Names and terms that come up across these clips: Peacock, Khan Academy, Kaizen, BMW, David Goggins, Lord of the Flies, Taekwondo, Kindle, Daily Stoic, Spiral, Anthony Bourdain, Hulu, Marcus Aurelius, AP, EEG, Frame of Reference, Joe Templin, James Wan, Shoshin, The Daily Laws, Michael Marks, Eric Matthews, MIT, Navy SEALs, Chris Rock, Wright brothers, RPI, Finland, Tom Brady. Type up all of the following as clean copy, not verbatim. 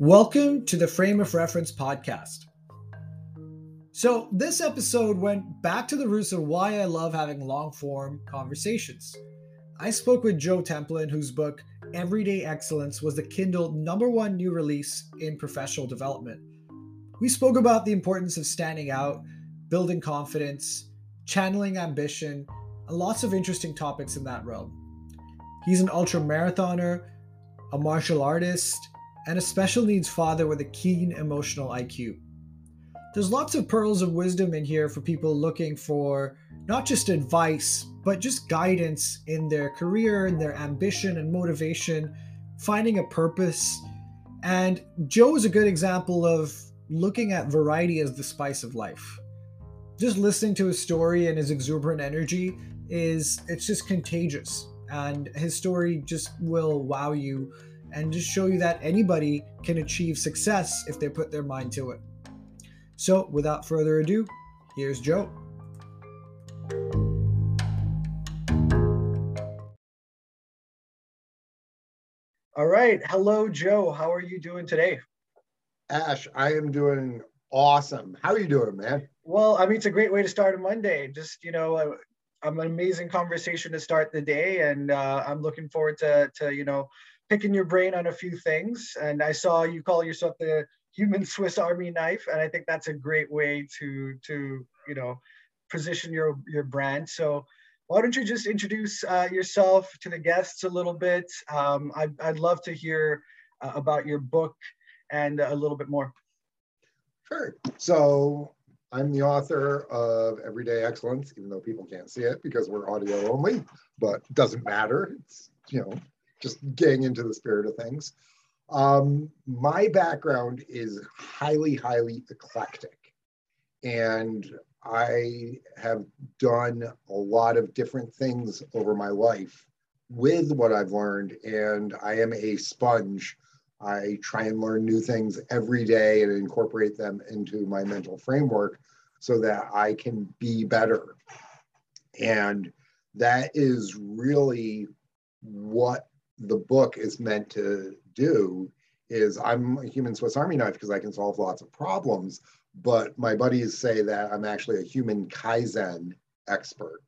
Welcome to the Frame of Reference podcast. So this episode went back to the roots of why I love having long-form conversations. I spoke with Joe Templin, whose book Everyday Excellence was the Kindle #1 new release in professional development. We spoke about the importance of standing out, building confidence, channeling ambition, and lots of interesting topics in that realm. He's an ultra-marathoner, a martial artist, and a special needs father with a keen emotional IQ. There's lots of pearls of wisdom in here for people looking for not just advice, but just guidance in their career, in their ambition and motivation, finding a purpose. And Joe is a good example of looking at variety as the spice of life. Just listening to his story and his exuberant energy it's just contagious. And his story just will wow you and just show you that anybody can achieve success if they put their mind to it. So without further ado, here's Joe. All right. Hello, Joe. How are you doing today? Ash, I am doing awesome. How are you doing, man? Well, I mean, it's a great way to start a Monday. Just, you know, an amazing conversation to start the day. And I'm looking forward to, you know, picking your brain on a few things. And I saw you call yourself the human Swiss Army knife. And I think that's a great way to you know, position your brand. So why don't you just introduce yourself to the guests a little bit? I'd love to hear about your book and a little bit more. Sure. So I'm the author of Everyday Excellence, even though people can't see it because we're audio only, but it doesn't matter. It's, you know, just getting into the spirit of things. My background is highly, highly eclectic. And I have done a lot of different things over my life with what I've learned. And I am a sponge. I try and learn new things every day and incorporate them into my mental framework so that I can be better. And that is really what the book is meant to do. Is I'm a human Swiss Army knife because I can solve lots of problems, but my buddies say that I'm actually a human Kaizen expert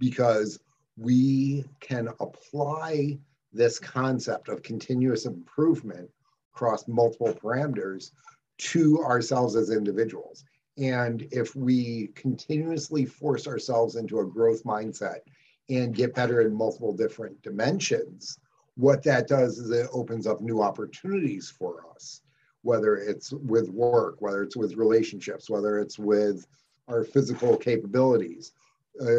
because we can apply this concept of continuous improvement across multiple parameters to ourselves as individuals. And if we continuously force ourselves into a growth mindset and get better in multiple different dimensions, what that does is it opens up new opportunities for us, whether it's with work, whether it's with relationships, whether it's with our physical capabilities,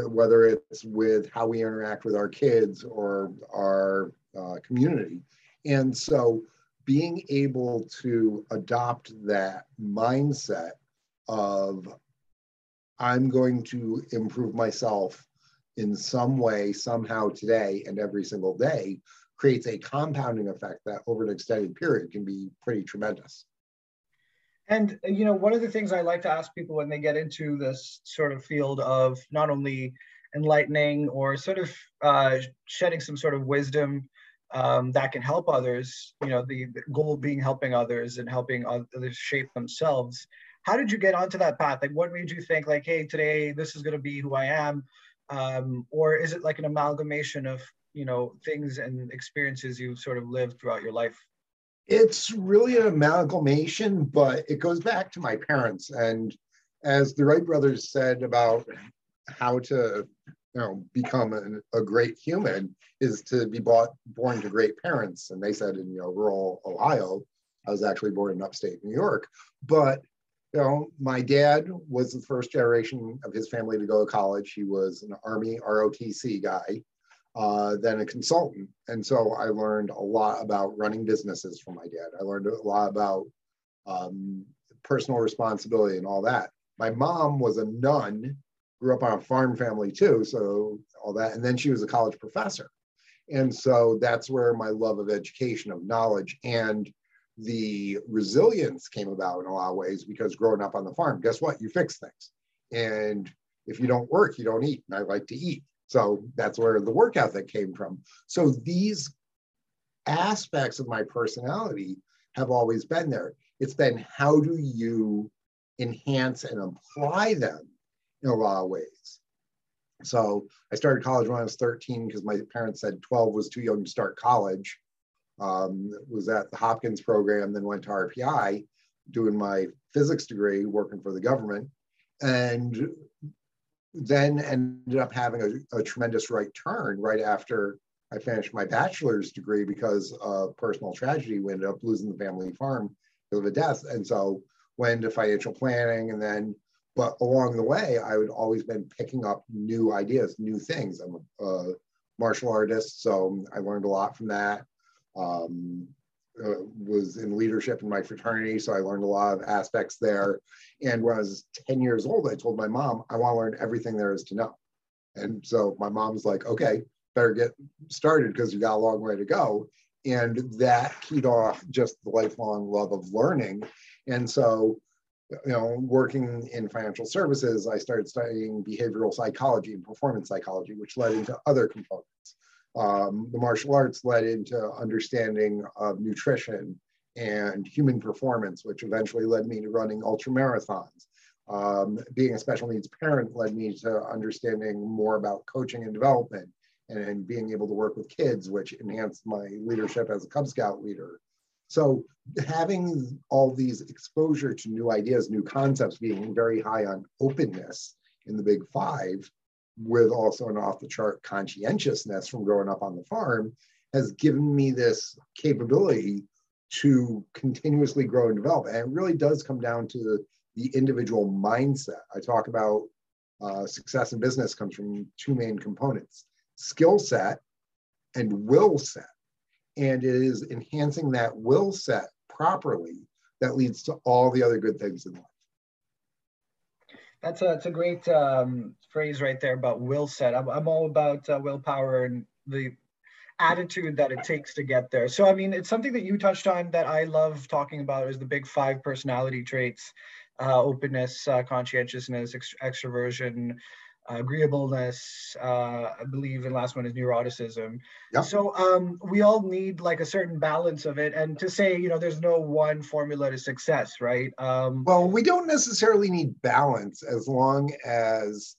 whether it's with how we interact with our kids or our community. And so being able to adopt that mindset of I'm going to improve myself in some way, somehow today and every single day creates a compounding effect that over an extended period can be pretty tremendous. And, you know, one of the things I like to ask people when they get into this sort of field of not only enlightening or sort of shedding some sort of wisdom that can help others, you know, the goal being helping others and helping others shape themselves. How did you get onto that path? Like, what made you think like, hey, today, this is going to be who I am? Or is it like an amalgamation of, you know, things and experiences you've sort of lived throughout your life? It's really an amalgamation, but it goes back to my parents. And as the Wright brothers said about how to, you know, become a great human is to be born to great parents. And they said in, you know, rural Ohio. I was actually born in upstate New York. But, you know, my dad was the first generation of his family to go to college. He was an Army ROTC guy. Then a consultant. And so I learned a lot about running businesses from my dad. I learned a lot about personal responsibility and all that. My mom was a nun, grew up on a farm family too, so all that. And then she was a college professor. And so that's where my love of education, of knowledge, and the resilience came about in a lot of ways because growing up on the farm, guess what? You fix things. And if you don't work, you don't eat. And I like to eat. So that's where the work ethic came from. So these aspects of my personality have always been there. It's been how do you enhance and apply them in a lot of ways. So I started college when I was 13 because my parents said 12 was too young to start college. Was at the Hopkins program, then went to RPI, doing my physics degree, working for the government, and then ended up having a tremendous right turn right after I finished my bachelor's degree because of personal tragedy. We ended up losing the family farm because of a death, and so went into financial planning, and then, but along the way, I would always been picking up new ideas, new things. I'm a martial artist, so I learned a lot from that. Was in leadership in my fraternity, so I learned a lot of aspects there. And when I was 10 years old, I told my mom, I want to learn everything there is to know. And so my mom's like, okay, better get started because you got a long way to go. And that keyed off just the lifelong love of learning. And so, you know, working in financial services, I started studying behavioral psychology and performance psychology, which led into other components. The martial arts led into understanding of nutrition and human performance, which eventually led me to running ultramarathons. Being a special needs parent led me to understanding more about coaching and development and being able to work with kids, which enhanced my leadership as a Cub Scout leader. So having all these exposure to new ideas, new concepts, being very high on openness in the Big Five, with also an off-the-chart conscientiousness from growing up on the farm, has given me this capability to continuously grow and develop. And it really does come down to the individual mindset. I talk about success in business comes from two main components, skill set and will set. And it is enhancing that will set properly that leads to all the other good things in life. That's a great phrase right there about will set. I'm all about willpower and the attitude that it takes to get there. So, I mean, it's something that you touched on that I love talking about is the Big Five personality traits, openness, conscientiousness, extroversion, agreeableness. I believe, and last one is neuroticism. Yep. So we all need like a certain balance of it, and to say, you know, there's no one formula to success, right? Well, we don't necessarily need balance as long as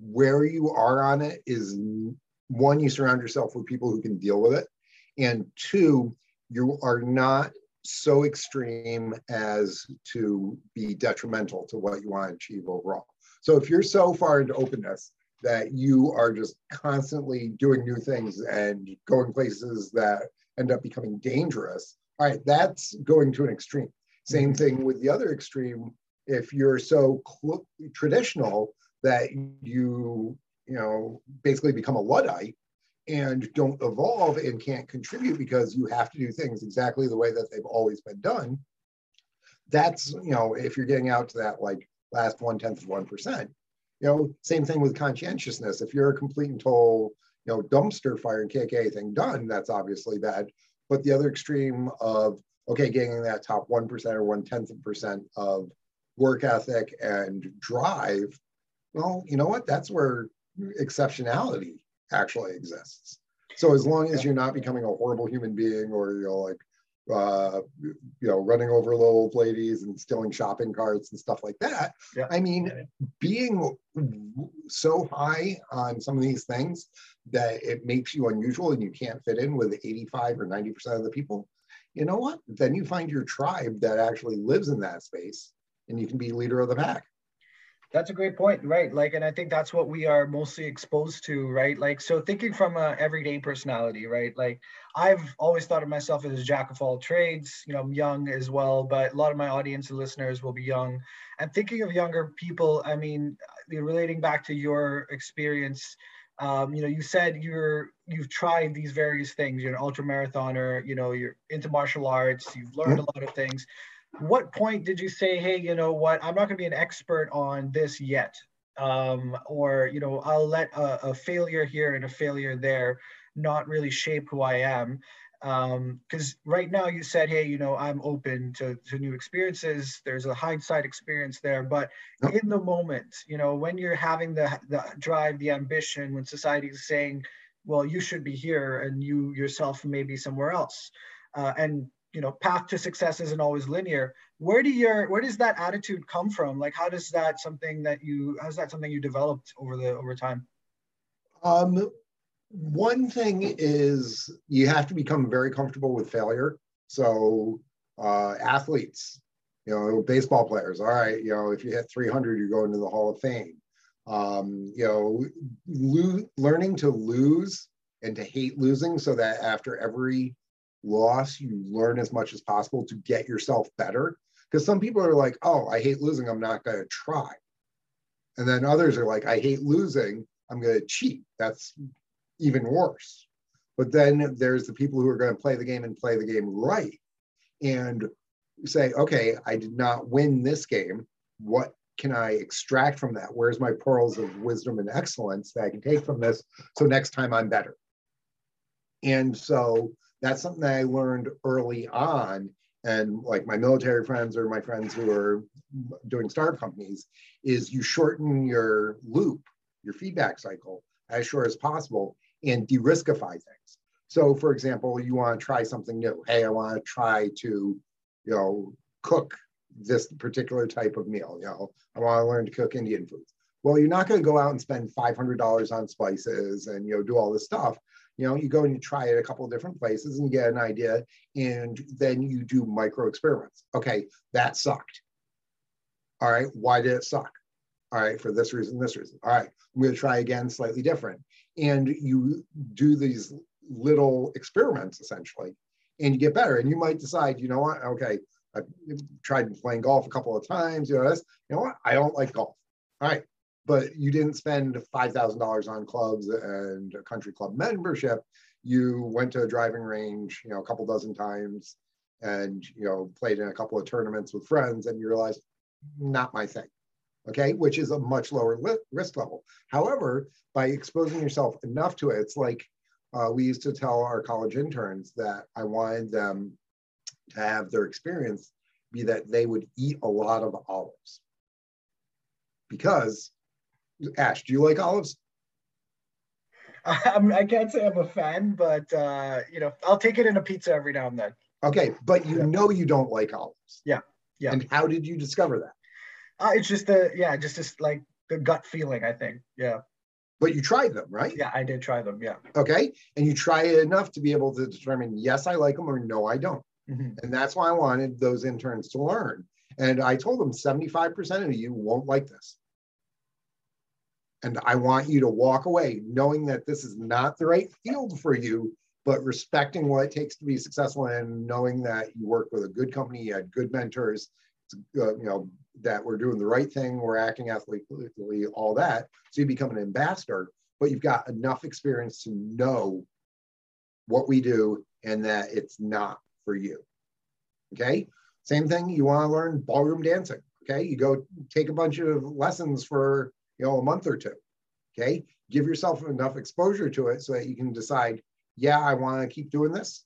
where you are on it is one, you surround yourself with people who can deal with it, and two, you are not so extreme as to be detrimental to what you want to achieve overall. So if you're so far into openness that you are just constantly doing new things and going places that end up becoming dangerous, all right, that's going to an extreme. Same thing with the other extreme. If you're so traditional that you basically become a Luddite and don't evolve and can't contribute because you have to do things exactly the way that they've always been done, that's, you know, if you're getting out to that, like, last 0.1%. You know, same thing with conscientiousness. If you're a complete and total, you know, dumpster fire and can't get anything done, that's obviously bad. But the other extreme of, okay, getting that top 1% or 0.1% of work ethic and drive, well, you know what? That's where exceptionality actually exists. So as long as you're not becoming a horrible human being or you're like, running over little old ladies and stealing shopping carts and stuff like that. Yeah. I mean, being so high on some of these things that it makes you unusual and you can't fit in with 85 or 90% of the people, you know what? Then you find your tribe that actually lives in that space and you can be leader of the pack. That's a great point, right? Like, and I think that's what we are mostly exposed to, right? Like, so thinking from an everyday personality, right? Like, I've always thought of myself as a jack of all trades. You know, I'm young as well, but a lot of my audience and listeners will be young. And thinking of younger people, I mean, relating back to your experience, you know, you said you've tried these various things. You're an ultramarathoner, you know, you're into martial arts, you've learned a lot of things. What point did you say, hey, you know what, I'm not going to be an expert on this yet, or, you know, I'll let a failure here and a failure there not really shape who I am? Because right now you said, hey, you know, I'm open to new experiences. There's a hindsight experience there, but in the moment, you know, when you're having the drive, the ambition, when society is saying, well, you should be here and you yourself may be somewhere else, and you know, path to success isn't always linear. Where does that attitude come from? Like, how is that something you developed over time? One thing is you have to become very comfortable with failure. So athletes, you know, baseball players, all right, you know, if you hit 300, you go into the Hall of Fame. You know, learning to lose and to hate losing, so that after every loss, you learn as much as possible to get yourself better. Because some people are like, oh, I hate losing, I'm not going to try. And then others are like, I hate losing, I'm going to cheat. That's even worse. But then there's the people who are going to play the game and play the game right and say, okay, I did not win this game. What can I extract from that? Where's my pearls of wisdom and excellence that I can take from this so next time I'm better? And so that's something that I learned early on. And like my military friends or my friends who are doing startup companies is you shorten your loop, your feedback cycle as short as possible and de-riskify things. So for example, you want to try something new. Hey, I want to try to, you know, cook this particular type of meal. You know, I want to learn to cook Indian food. Well, you're not going to go out and spend $500 on spices and, you know, do all this stuff. You know, you go and you try it a couple of different places and you get an idea, and then you do micro experiments. Okay, that sucked. All right, why did it suck? All right, for this reason, this reason. All right, I'm going to try again, slightly different. And you do these little experiments essentially, and you get better. And you might decide, you know what? Okay, I've tried playing golf a couple of times. You know what? I don't like golf. All right, but you didn't spend $5,000 on clubs and a country club membership. You went to a driving range, you know, a couple dozen times, and you know, played in a couple of tournaments with friends, and you realized, not my thing. Okay, which is a much lower risk level. However, by exposing yourself enough to it, it's like we used to tell our college interns that I wanted them to have their experience be that they would eat a lot of olives. Because, Ash, do you like olives? I can't say I'm a fan, but you know, I'll take it in a pizza every now and then. Okay, but you know you don't like olives. Yeah, yeah. And how did you discover that? It's just like the gut feeling, I think. Yeah. But you tried them, right? Yeah, I did try them. Yeah. Okay. And you try it enough to be able to determine, yes, I like them, or no, I don't. Mm-hmm. And that's why I wanted those interns to learn. And I told them 75% of you won't like this. And I want you to walk away knowing that this is not the right field for you, but respecting what it takes to be successful and knowing that you work with a good company, you had good mentors, you know, that we're doing the right thing, we're acting athletically, all that. So you become an ambassador, but you've got enough experience to know what we do and that it's not for you. Okay. Same thing. You want to learn ballroom dancing. Okay. You go take a bunch of lessons for, you know, a month or two. Okay. Give yourself enough exposure to it so that you can decide, yeah, I want to keep doing this.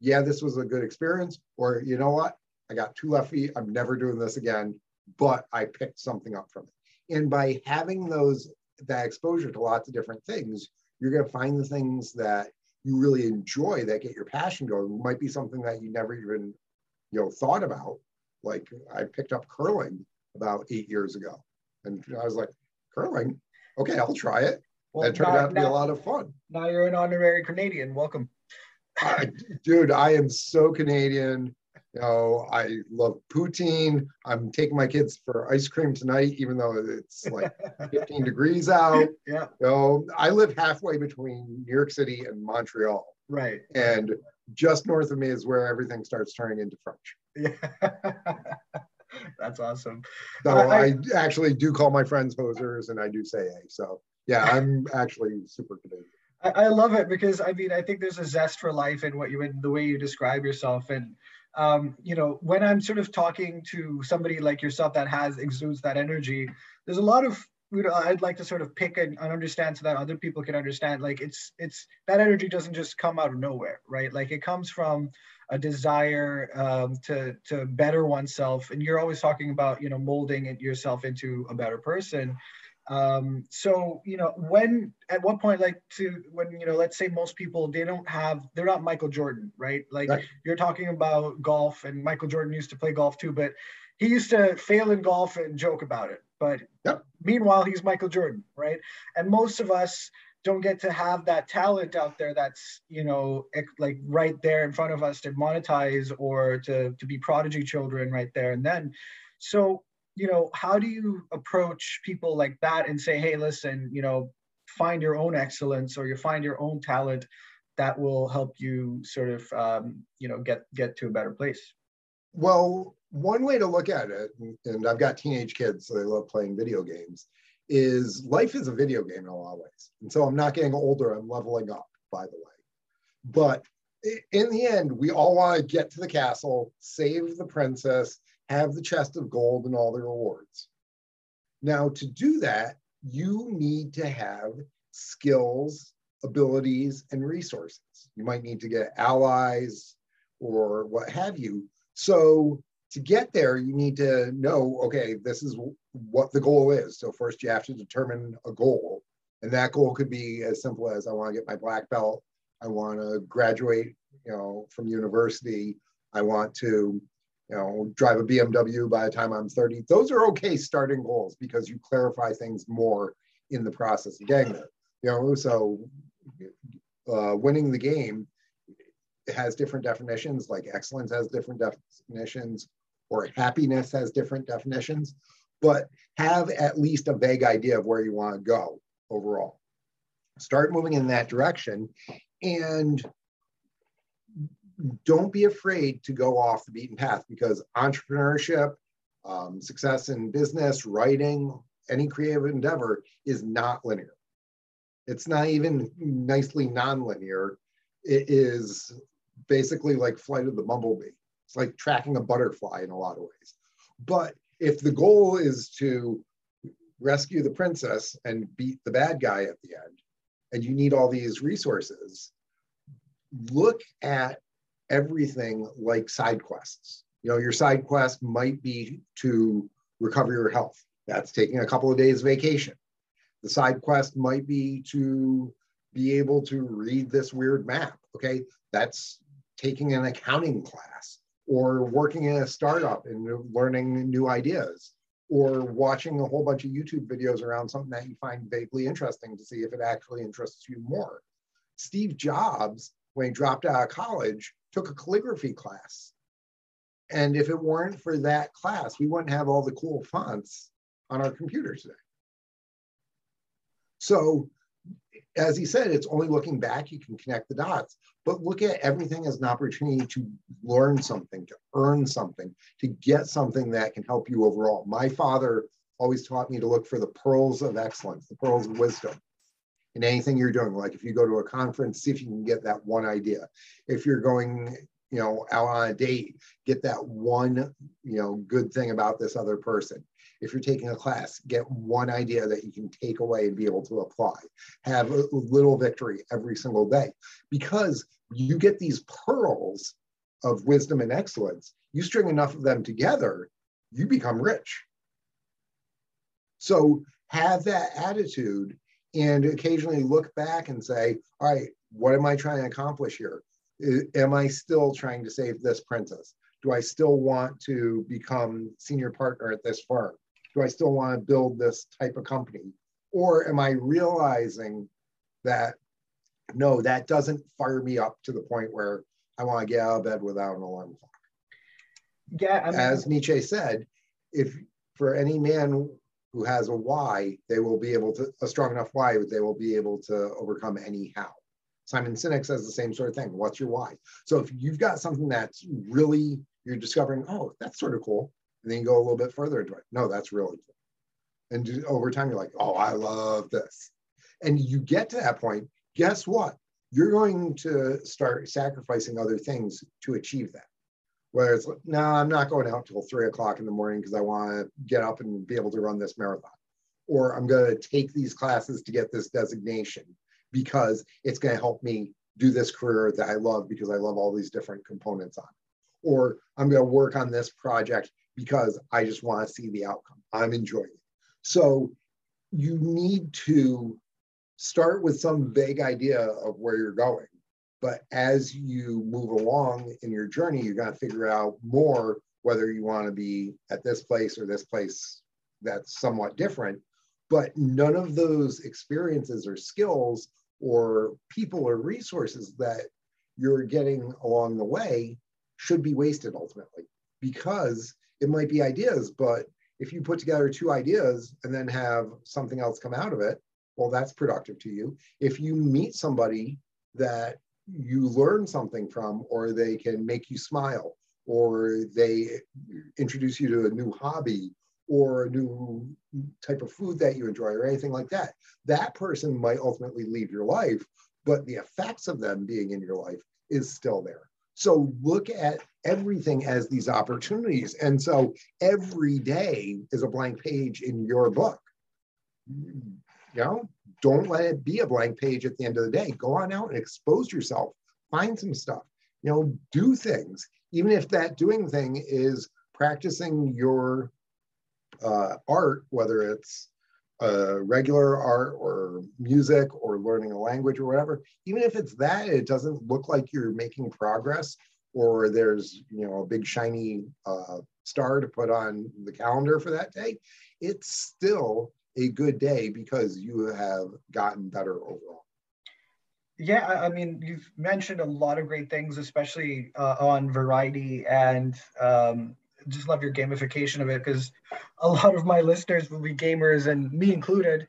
Yeah, this was a good experience. Or you know what? I got two left feet. I'm never doing this again, but I picked something up from it. And by having that exposure to lots of different things, you're going to find the things that you really enjoy, that get your passion going. It might be something that you never even, you know, thought about. Like I picked up curling about 8 years ago, and I was like, curling? Okay, I'll try it. Well, it turned out to be a lot of fun. Now you're an honorary Canadian. Welcome. Dude, I am so Canadian. You know, I love poutine. I'm taking my kids for ice cream tonight, even though it's like 15 degrees out. Yeah. You know, I live halfway between New York City and Montreal. Right. And just north of me is where everything starts turning into French. Yeah. That's awesome. So I actually do call my friends posers, and I do say hey. So yeah, I'm actually super Canadian. I love it, because I mean, I think there's a zest for life in what you, in the way you describe yourself. And you know, when I'm sort of talking to somebody like yourself that exudes that energy, there's a lot of, you know, I'd like to sort of pick and understand so that other people can understand. Like it's that energy doesn't just come out of nowhere, right? Like it comes from a desire to better oneself. And you're always talking about, you know, molding yourself into a better person. So, you know, when let's say most people, they're not Michael Jordan, right? Like right. You're talking about golf, and Michael Jordan used to play golf too, but he used to fail in golf and joke about it. But yep. Meanwhile, he's Michael Jordan, right? And most of us don't get to have that talent out there that's, you know, like right there in front of us to monetize or to be prodigy children right there. And then, so, you know, how do you approach people like that and say, hey, listen, you know, find your own excellence, or you find your own talent that will help you sort of, you know, get to a better place? Well, one way to look at it, and I've got teenage kids, so they love playing video games, is life is a video game in a lot of ways. And so I'm not getting older, I'm leveling up, by the way. But in the end, we all want to get to the castle, save the princess, have the chest of gold and all the rewards. Now, to do that, you need to have skills, abilities, and resources. You might need to get allies or what have you. So to get there, you need to know, okay, this is what the goal is. So first you have to determine a goal. And that goal could be as simple as, I want to get my black belt. I want to graduate, you know, from university. I want to, you know, drive a BMW by the time I'm 30. Those are okay starting goals because you clarify things more in the process of getting there. You know, so winning the game has different definitions, like excellence has different definitions, or happiness has different definitions, but have at least a vague idea of where you want to go overall. Start moving in that direction, and don't be afraid to go off the beaten path, because entrepreneurship, success in business, writing, any creative endeavor is not linear. It's not even nicely nonlinear. It is basically like flight of the bumblebee. It's like tracking a butterfly in a lot of ways. But if the goal is to rescue the princess and beat the bad guy at the end, and you need all these resources, look at everything like side quests. You know, your side quest might be to recover your health. That's taking a couple of days vacation. The side quest might be to be able to read this weird map. Okay, that's taking an accounting class, or working in a startup and learning new ideas, or watching a whole bunch of YouTube videos around something that you find vaguely interesting to see if it actually interests you more. Steve Jobs, when he dropped out of college, took a calligraphy class. And if it weren't for that class, we wouldn't have all the cool fonts on our computers today. So, as he said, it's only looking back you can connect the dots, but look at everything as an opportunity to learn something, to earn something, to get something that can help you overall. My father always taught me to look for the pearls of excellence, the pearls of wisdom. In anything you're doing, like if you go to a conference, see if you can get that one idea. If you're going, you know, out on a date, get that one, you know, good thing about this other person. If you're taking a class, get one idea that you can take away and be able to apply. Have a little victory every single day, because you get these pearls of wisdom and excellence. You string enough of them together, you become rich. So have that attitude. And occasionally look back and say, all right, what am I trying to accomplish here? Am I still trying to save this princess? Do I still want to become senior partner at this firm? Do I still want to build this type of company? Or am I realizing that, no, that doesn't fire me up to the point where I want to get out of bed without an alarm clock? Yeah, I mean, as Nietzsche said, if for any man who has a why, they will be able to, a strong enough why, they will be able to overcome any how. Simon Sinek says the same sort of thing. What's your why? So if you've got something that's really, you're discovering, oh, that's sort of cool. And then you go a little bit further into it. No, that's really cool. And over time, you're like, oh, I love this. And you get to that point, guess what? You're going to start sacrificing other things to achieve that. Where it's like, no, I'm not going out till 3 o'clock in the morning because I want to get up and be able to run this marathon. Or I'm going to take these classes to get this designation because it's going to help me do this career that I love because I love all these different components on it. Or I'm going to work on this project because I just want to see the outcome. I'm enjoying it. So you need to start with some vague idea of where you're going. But as you move along in your journey, you're going to figure out more whether you want to be at this place or this place that's somewhat different. But none of those experiences or skills or people or resources that you're getting along the way should be wasted ultimately, because it might be ideas, but if you put together two ideas and then have something else come out of it, well, that's productive to you. If you meet somebody that you learn something from, or they can make you smile, or they introduce you to a new hobby or a new type of food that you enjoy or anything like that, that person might ultimately leave your life, but the effects of them being in your life is still there. So look at everything as these opportunities. And so every day is a blank page in your book. You know, don't let it be a blank page at the end of the day. Go on out and expose yourself, find some stuff, you know, do things. Even if that doing thing is practicing your art, whether it's regular art or music or learning a language or whatever, even if it's that, it doesn't look like you're making progress or there's, you know, a big shiny star to put on the calendar for that day, it's still a good day because you have gotten better overall. Yeah, I mean, you've mentioned a lot of great things, especially on variety, and just love your gamification of it, because a lot of my listeners will be gamers, and me included,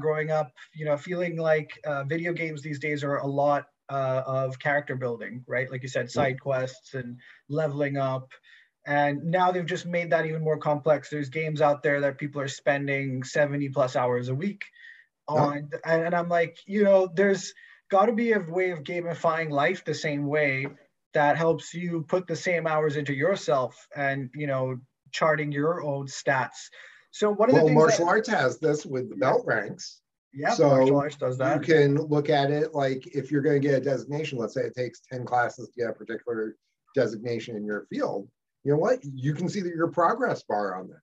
growing up, you know, feeling like video games these days are a lot of character building, right? Like you said, side quests and leveling up. And now they've just made that even more complex. There's games out there that people are spending 70+ hours a week on. Yeah. And I'm like, you know, there's got to be a way of gamifying life the same way that helps you put the same hours into yourself and, you know, charting your own stats. So one of the things martial arts has this with the belt ranks. Yeah, so martial arts does that. You can look at it like if you're going to get a designation, let's say it takes 10 classes to get a particular designation in your field. You know what? You can see that your progress bar on that.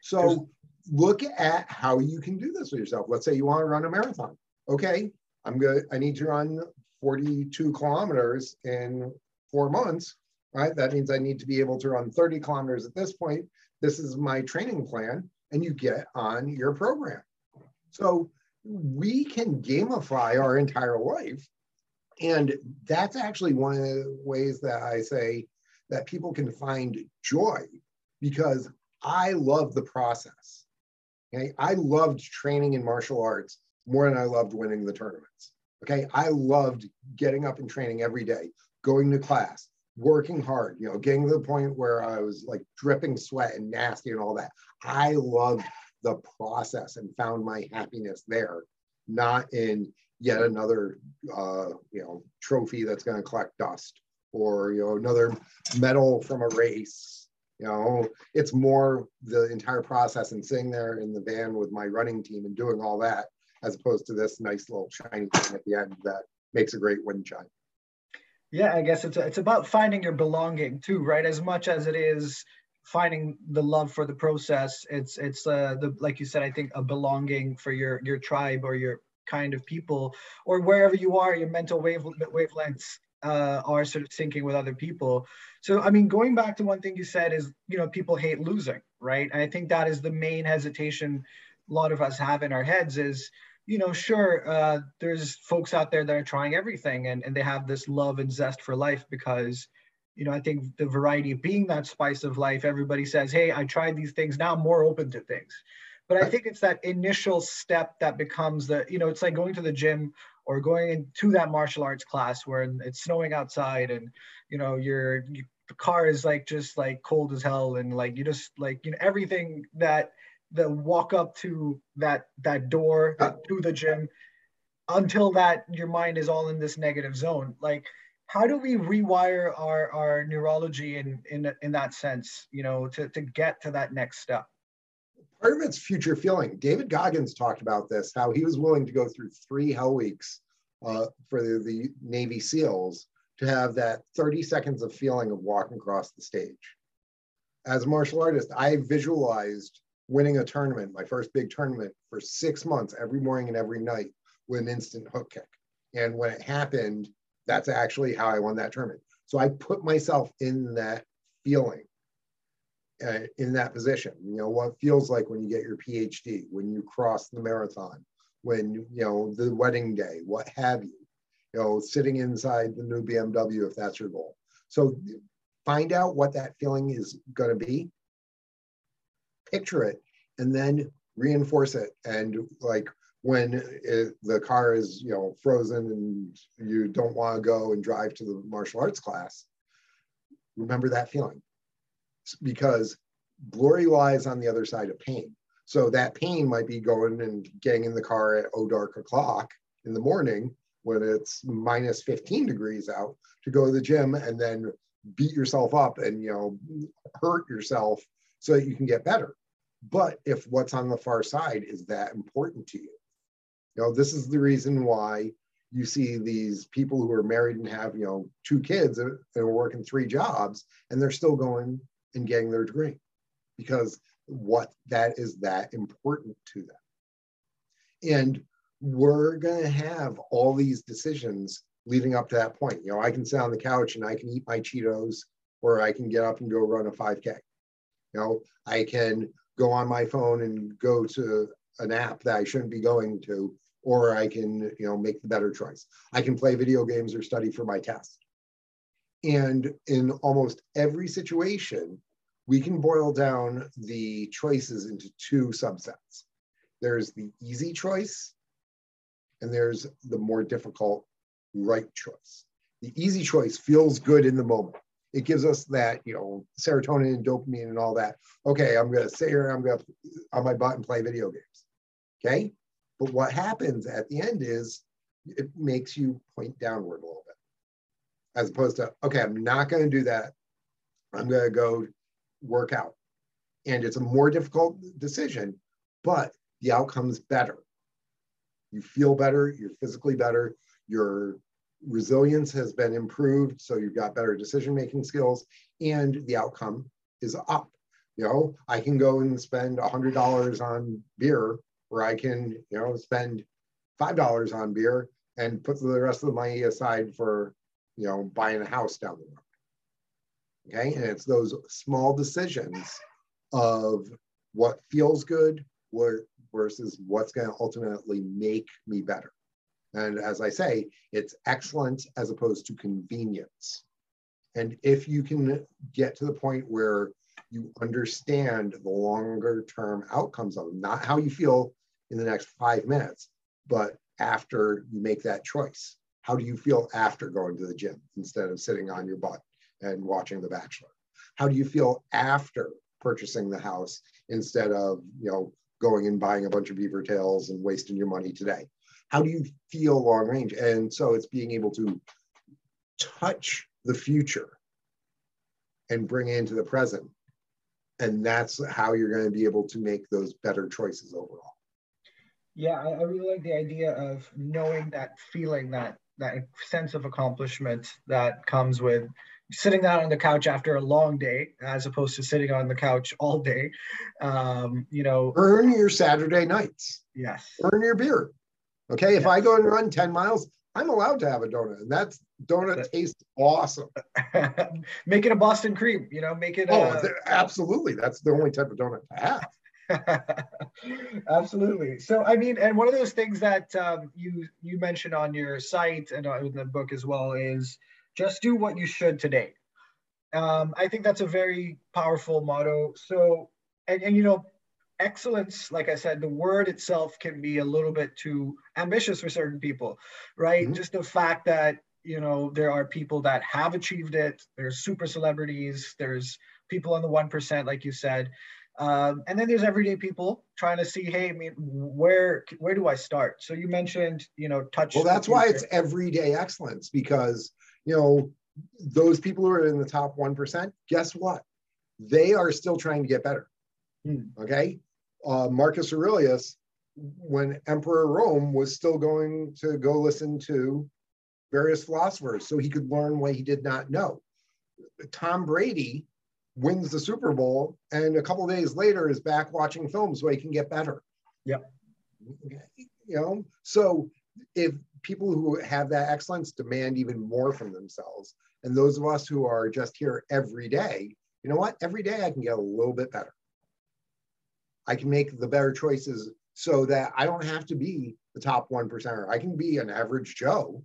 So look at how you can do this with yourself. Let's say you want to run a marathon. Okay, I need to run 42 kilometers in 4 months, right? That means I need to be able to run 30 kilometers at this point. This is my training plan, and you get on your program. So we can gamify our entire life. And that's actually one of the ways that I say that people can find joy, because I love the process. Okay, I loved training in martial arts more than I loved winning the tournaments. Okay, I loved getting up and training every day, going to class, working hard, you know, getting to the point where I was like dripping sweat and nasty and all that. I loved the process and found my happiness there, not in yet another you know, trophy that's going to collect dust, or, you know, another medal from a race. You know, it's more the entire process and sitting there in the van with my running team and doing all that, as opposed to this nice little shiny thing at the end that makes a great wind chime. Yeah, I guess it's about finding your belonging too, right? As much as it is finding the love for the process, it's like you said, I think a belonging for your tribe or your kind of people, or wherever you are, your mental wavelengths. Are sort of syncing with other people. So, I mean, going back to one thing you said is, you know, people hate losing, right? And I think that is the main hesitation a lot of us have in our heads is, you know, sure, there's folks out there that are trying everything and they have this love and zest for life because, you know, I think the variety of being that spice of life, everybody says, hey, I tried these things, now I'm more open to things. But I think it's that initial step that becomes the, you know, it's like going to the gym or going into that martial arts class where it's snowing outside and, you know, the car is like, just like cold as hell. And like, you just like, you know, everything that the walk up to that door to the gym until that your mind is all in this negative zone. Like, how do we rewire our neurology in that sense, you know, to get to that next step? Part of it's future feeling. David Goggins talked about this, how he was willing to go through 3 hell weeks for the Navy SEALs to have that 30 seconds of feeling of walking across the stage. As a martial artist, I visualized winning a tournament, my first big tournament, for 6 months, every morning and every night with an instant hook kick. And when it happened, that's actually how I won that tournament. So I put myself in that feeling, in that position. You know, what it feels like when you get your PhD, when you cross the marathon, when, you know, the wedding day, what have you, you know, sitting inside the new BMW, if that's your goal. So find out what that feeling is going to be, picture it, and then reinforce it. And like when the car is, you know, frozen and you don't want to go and drive to the martial arts class, remember that feeling, because glory lies on the other side of pain. So that pain might be going and getting in the car at dark o'clock in the morning when it's minus 15 degrees out to go to the gym and then beat yourself up and, you know, hurt yourself so that you can get better. But if what's on the far side is that important to you, you know, this is the reason why you see these people who are married and have, you know, 2 kids and are working 3 jobs and they're still going and getting their degree, because what that is, that important to them. And we're going to have all these decisions leading up to that point. You know, I can sit on the couch and I can eat my Cheetos, or I can get up and go run a 5K. You know, I can go on my phone and go to an app that I shouldn't be going to, or I can, you know, make the better choice. I can play video games or study for my test. And in almost every situation, we can boil down the choices into 2 subsets. There's the easy choice, and there's the more difficult right choice. The easy choice feels good in the moment. It gives us that, you know, serotonin and dopamine and all that. Okay, I'm going to sit here and I'm going to on my butt and play video games. Okay, but what happens at the end is it makes you point downward a little bit, as opposed to, okay, I'm not going to do that. I'm going to go work out. And it's a more difficult decision, but the outcome's better. You feel better, you're physically better, your resilience has been improved, so you've got better decision-making skills, and the outcome is up. You know, I can go and spend $100 on beer, or I can, you know, spend $5 on beer and put the rest of the money aside for, you know, buying a house down the road. Okay, and it's those small decisions of what feels good versus what's going to ultimately make me better. And as I say, it's excellence as opposed to convenience. And if you can get to the point where you understand the longer term outcomes of them, not how you feel in the next 5 minutes, but after you make that choice, how do you feel after going to the gym instead of sitting on your butt and watching The Bachelor? How do you feel after purchasing the house instead of, you know, going and buying a bunch of beaver tails and wasting your money today? How do you feel long range? And so it's being able to touch the future and bring it into the present. And that's how you're going to be able to make those better choices overall. Yeah, I really like the idea of knowing that feeling, that sense of accomplishment that comes with sitting down on the couch after a long day, as opposed to sitting on the couch all day. You know, earn your Saturday nights. Yes. Earn your beer. Okay, yes. If I go and run 10 miles, I'm allowed to have a donut, and that donut tastes awesome. Make it a Boston cream, you know, make it. Absolutely. That's the only type of donut I have. Absolutely. So, I mean, and one of those things that you mentioned on your site and in the book as well is just do what you should today. I think that's a very powerful motto. So, and you know, excellence, like I said, the word itself can be a little bit too ambitious for certain people, right? Mm-hmm. Just the fact that, you know, there are people that have achieved it. There's super celebrities. There's people on the 1%, like you said. And then there's everyday people trying to see, hey, I mean, where do I start? So you mentioned, you know, touch. Well, that's why it's everyday excellence, because, you know, those people who are in the top 1%, guess what? They are still trying to get better. Mm. Okay. Marcus Aurelius, when Emperor Rome, was still going to go listen to various philosophers so he could learn what he did not know. Tom Brady wins the Super Bowl and a couple of days later is back watching films so he can get better. Yeah. You know, so if people who have that excellence demand even more from themselves, and those of us who are just here every day, you know what? Every day I can get a little bit better. I can make the better choices so that I don't have to be the top 1%. I can be an average Joe,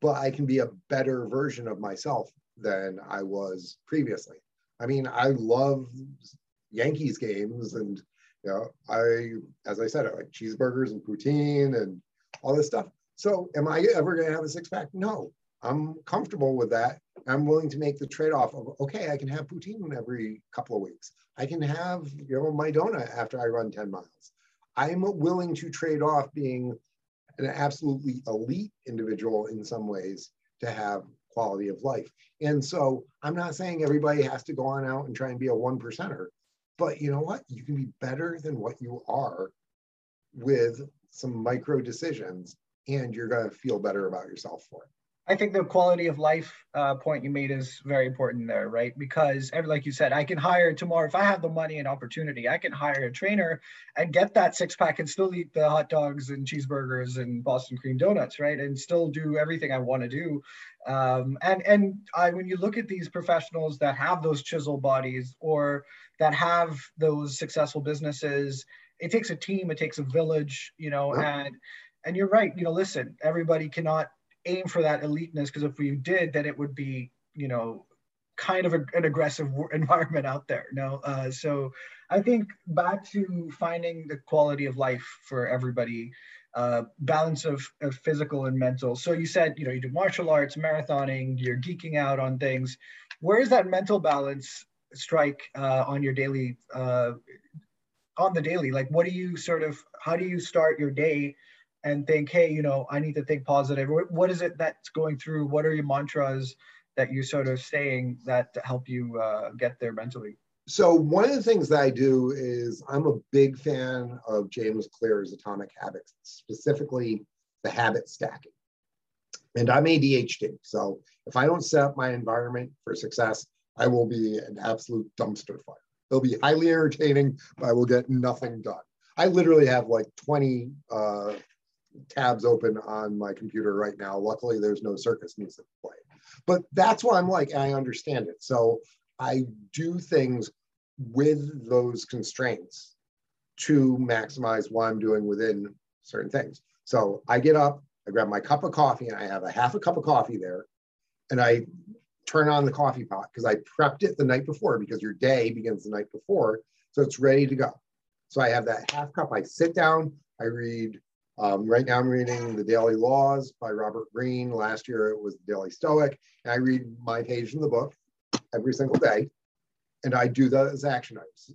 but I can be a better version of myself than I was previously. I mean, I love Yankees games, and you know, as I said, I like cheeseburgers and poutine and all this stuff. So am I ever going to have a six-pack? No, I'm comfortable with that. I'm willing to make the trade-off of, okay, I can have poutine every couple of weeks. I can have, you know, my donut after I run 10 miles. I'm willing to trade off being an absolutely elite individual in some ways to have quality of life. And so I'm not saying everybody has to go on out and try and be a 1%er, but you know what? You can be better than what you are with some micro decisions, and you're going to feel better about yourself for it. I think the quality of life point you made is very important there, right? Because like you said, I can hire tomorrow, if I have the money and opportunity, I can hire a trainer and get that six-pack and still eat the hot dogs and cheeseburgers and Boston cream donuts, right? And still do everything I want to do. When you look at these professionals that have those chiseled bodies or that have those successful businesses, it takes a team, it takes a village, you know, and you're right, you know, listen, everybody cannot aim for that eliteness, because if you did, then it would be, you know, kind of an aggressive environment out there. No, so I think back to finding the quality of life for everybody, balance of physical and mental. So you said, you know, you do martial arts, marathoning, you're geeking out on things. Where is that mental balance strike on your daily, on the daily? Like, what do you sort of, how do you start your day and think, hey, you know, I need to think positive? What is it that's going through? What are your mantras that you're sort of saying that help you get there mentally? So one of the things that I do is I'm a big fan of James Clear's Atomic Habits, specifically the habit stacking. And I'm ADHD, so if I don't set up my environment for success, I will be an absolute dumpster fire. It'll be highly entertaining, but I will get nothing done. I literally have like 20 tabs open on my computer right now. Luckily, there's no circus music playing. But that's what I'm like, and I understand it. So I do things with those constraints to maximize what I'm doing within certain things. So I get up, I grab my cup of coffee, and I have a half a cup of coffee there, and I turn on the coffee pot because I prepped it the night before, because your day begins the night before, so it's ready to go. So I have that half cup, I sit down, I read. Right now I'm reading The Daily Laws by Robert Greene. Last year it was The Daily Stoic. And I read my page in the book every single day. And I do those action items.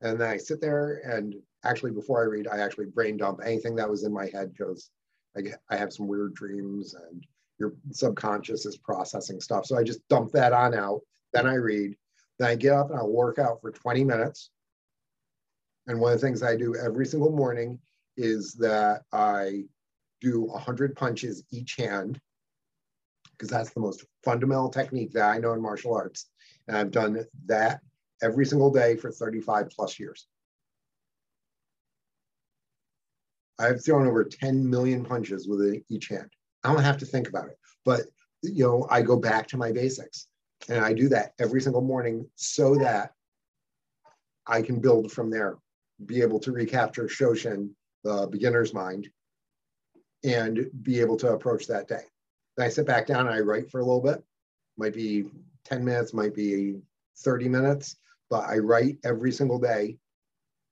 And then I sit there, and actually before I read, I actually brain dump anything that was in my head, because I have some weird dreams and your subconscious is processing stuff. So I just dump that on out. Then I read. Then I get up and I'll work out for 20 minutes. And one of the things I do every single morning is that I do 100 punches each hand, because that's the most fundamental technique that I know in martial arts. And I've done that every single day for 35 plus years. I've thrown over 10 million punches with each hand. I don't have to think about it, but you know, I go back to my basics, and I do that every single morning so that I can build from there, be able to recapture Shoshin, the beginner's mind, and be able to approach that day. Then I sit back down and I write for a little bit. Might be 10 minutes, might be 30 minutes, but I write every single day.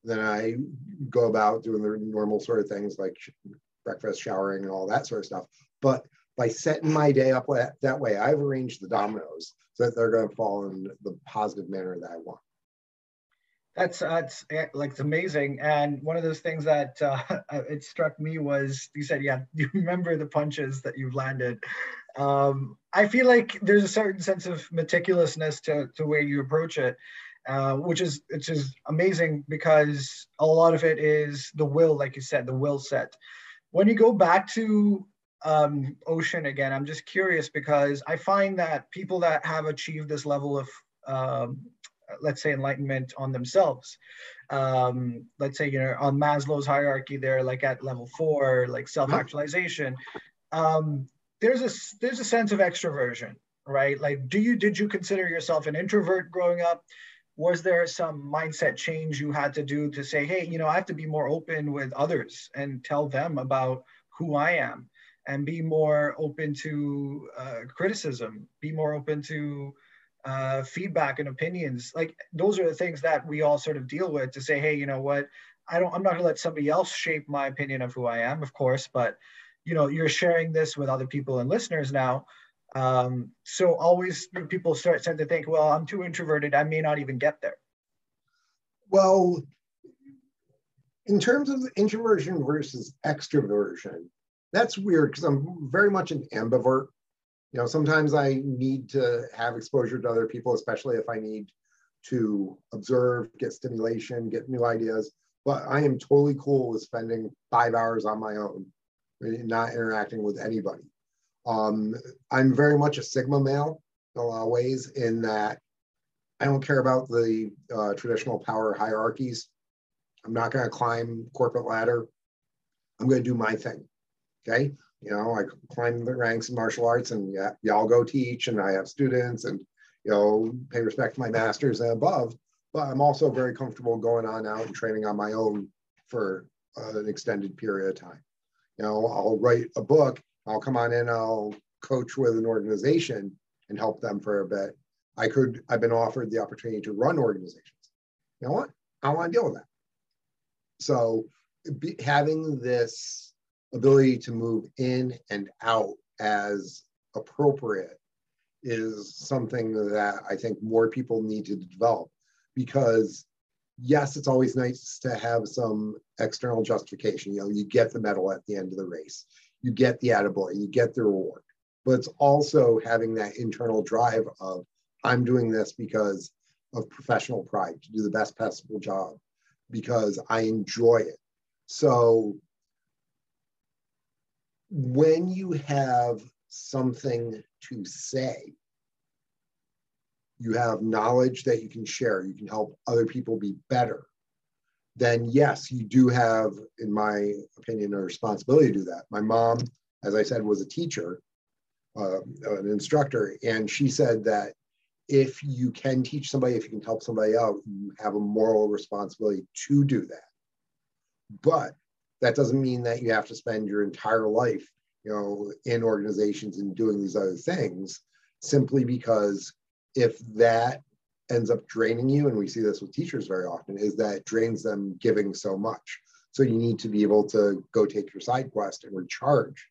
Then I go about doing the normal sort of things like breakfast, showering, and all that sort of stuff. But by setting my day up that way, I've arranged the dominoes so that they're going to fall in the positive manner that I want. That's like, it's amazing. And one of those things that it struck me was, you said, yeah, you remember the punches that you've landed. I feel like there's a certain sense of meticulousness to where you approach it, which is amazing, because a lot of it is the will, like you said, the will set. When you go back to Ocean again, I'm just curious, because I find that people that have achieved this level of let's say, enlightenment on themselves. Let's say, you know, on Maslow's hierarchy, they're like at level 4, like self-actualization. There's a sense of extroversion, right? Like, did you consider yourself an introvert growing up? Was there some mindset change you had to do to say, hey, you know, I have to be more open with others and tell them about who I am, and be more open to criticism, be more open to feedback and opinions? Like, those are the things that we all sort of deal with, to say, hey, you know what, I'm not gonna let somebody else shape my opinion of who I am, of course, but you know, you're sharing this with other people and listeners now. So always people tend to think, well, I'm too introverted, I may not even get there. Well, in terms of introversion versus extroversion, that's weird, because I'm very much an ambivert. You know, sometimes I need to have exposure to other people, especially if I need to observe, get stimulation, get new ideas. But I am totally cool with spending 5 hours on my own, not interacting with anybody. I'm very much a Sigma male in a lot of ways, in that I don't care about the traditional power hierarchies. I'm not going to climb corporate ladder. I'm going to do my thing. Okay. You know, I climb the ranks in martial arts, and y'all go teach, and I have students, and, you know, pay respect to my masters and above. But I'm also very comfortable going on out and training on my own for an extended period of time. You know, I'll write a book, I'll come on in, I'll coach with an organization and help them for a bit. I've been offered the opportunity to run organizations. You know what? I don't want to deal with that. So having this ability to move in and out as appropriate is something that I think more people need to develop, because yes, it's always nice to have some external justification. You know, you get the medal at the end of the race, you get the attaboy, you get the reward, but it's also having that internal drive of, I'm doing this because of professional pride, to do the best possible job, because I enjoy it. So when you have something to say, you have knowledge that you can share, you can help other people be better, then yes, you do have, in my opinion, a responsibility to do that. My mom, as I said, was a teacher, an instructor, and she said that if you can teach somebody, if you can help somebody out, you have a moral responsibility to do that. But that doesn't mean that you have to spend your entire life, you know, in organizations and doing these other things, simply because if that ends up draining you, and we see this with teachers very often, is that it drains them giving so much. So you need to be able to go take your side quest and recharge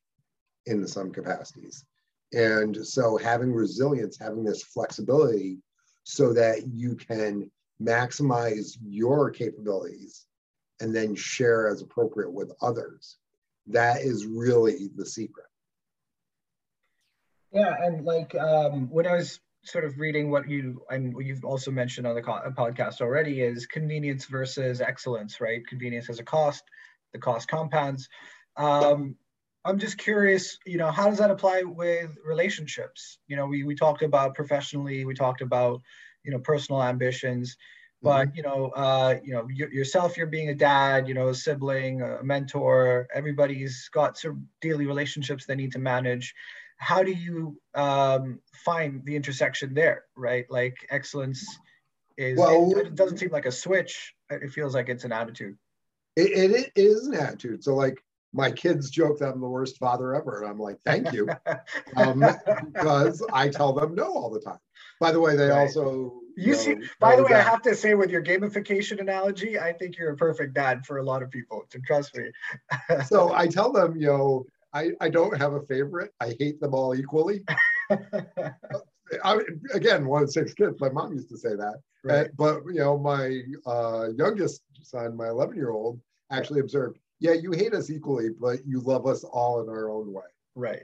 in some capacities. And so having resilience, having this flexibility so that you can maximize your capabilities and then share as appropriate with others, that is really the secret. Yeah, and like when I was sort of reading what you've also mentioned on the podcast already, is convenience versus excellence, right? Convenience has a cost, the cost compounds. I'm just curious, you know, how does that apply with relationships? You know, we talked about professionally, we talked about, you know, personal ambitions, but, you know, yourself, you're being a dad, you know, a sibling, a mentor, everybody's got sort of daily relationships they need to manage. How do you find the intersection there, right? Like, excellence is, well, it doesn't seem like a switch. It feels like it's an attitude. It is an attitude. So like, my kids joke that I'm the worst father ever. And I'm like, thank you. Because I tell them no all the time. By the way, they also... You see, by the way, I have to say, with your gamification analogy, I think you're a perfect dad for a lot of people. So trust me. So I tell them, you know, I don't have a favorite. I hate them all equally. Again, one of 6 kids. My mom used to say that. Right. But, you know, my youngest son, my 11-year-old, actually observed, yeah, you hate us equally, but you love us all in our own way. Right.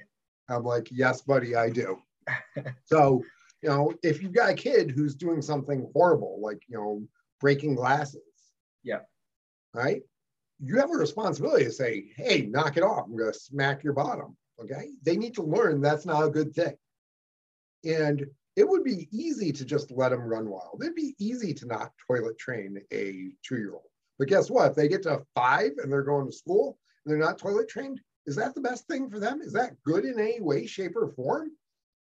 I'm like, yes, buddy, I do. So, you know, if you've got a kid who's doing something horrible, like, you know, breaking glasses. Yeah. Right. You have a responsibility to say, hey, knock it off. I'm going to smack your bottom. Okay. They need to learn that's not a good thing. And it would be easy to just let them run wild. It'd be easy to not toilet train a 2-year-old. But guess what? If they get to 5 and they're going to school and they're not toilet trained, is that the best thing for them? Is that good in any way, shape, or form?